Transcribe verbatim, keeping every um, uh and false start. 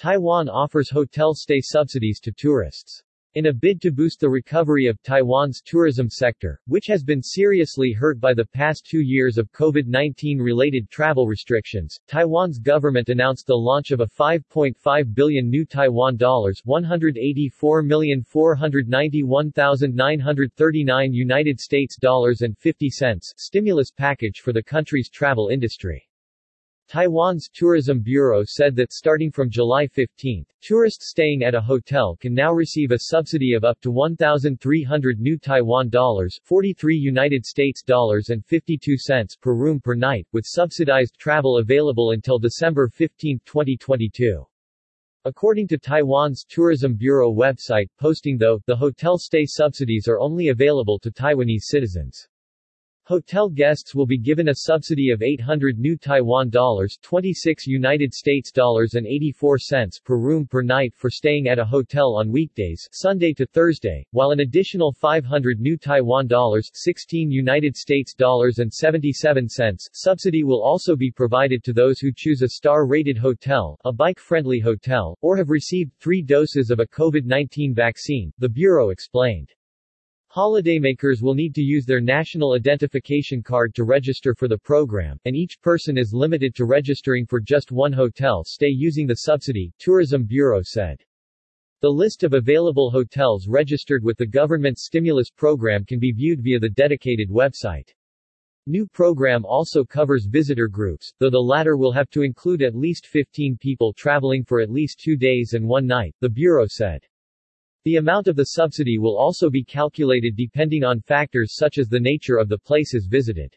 Taiwan offers hotel stay subsidies to tourists. In a bid to boost the recovery of Taiwan's tourism sector, which has been seriously hurt by the past two years of COVID nineteen-related travel restrictions, Taiwan's government announced the launch of a five point five billion new Taiwan dollars (one hundred eighty-four million four hundred ninety-one thousand nine hundred thirty-nine United States dollars and fifty cents) stimulus package for the country's travel industry. Taiwan's Tourism Bureau said that starting from July fifteenth, tourists staying at a hotel can now receive a subsidy of up to one thousand three hundred new Taiwan dollars (forty-three United States dollars and fifty-two cents) per room per night, with subsidized travel available until December fifteenth, twenty twenty-two. According to Taiwan's Tourism Bureau website posting though, the hotel stay subsidies are only available to Taiwanese citizens. Hotel guests will be given a subsidy of eight hundred new Taiwan dollars (twenty-six United States dollars and eighty-four cents) per room per night for staying at a hotel on weekdays (Sunday to Thursday), while an additional five hundred new Taiwan dollars (sixteen United States dollars and seventy-seven cents) subsidy will also be provided to those who choose a star-rated hotel, a bike-friendly hotel, or have received three doses of a COVID nineteen vaccine, the Bureau explained. Holidaymakers will need to use their national identification card to register for the program, and each person is limited to registering for just one hotel stay using the subsidy, Tourism Bureau said. The list of available hotels registered with the government's stimulus program can be viewed via the dedicated website. New program also covers visitor groups, though the latter will have to include at least fifteen people traveling for at least two days and one night, the Bureau said. The amount of the subsidy will also be calculated depending on factors such as the nature of the places visited.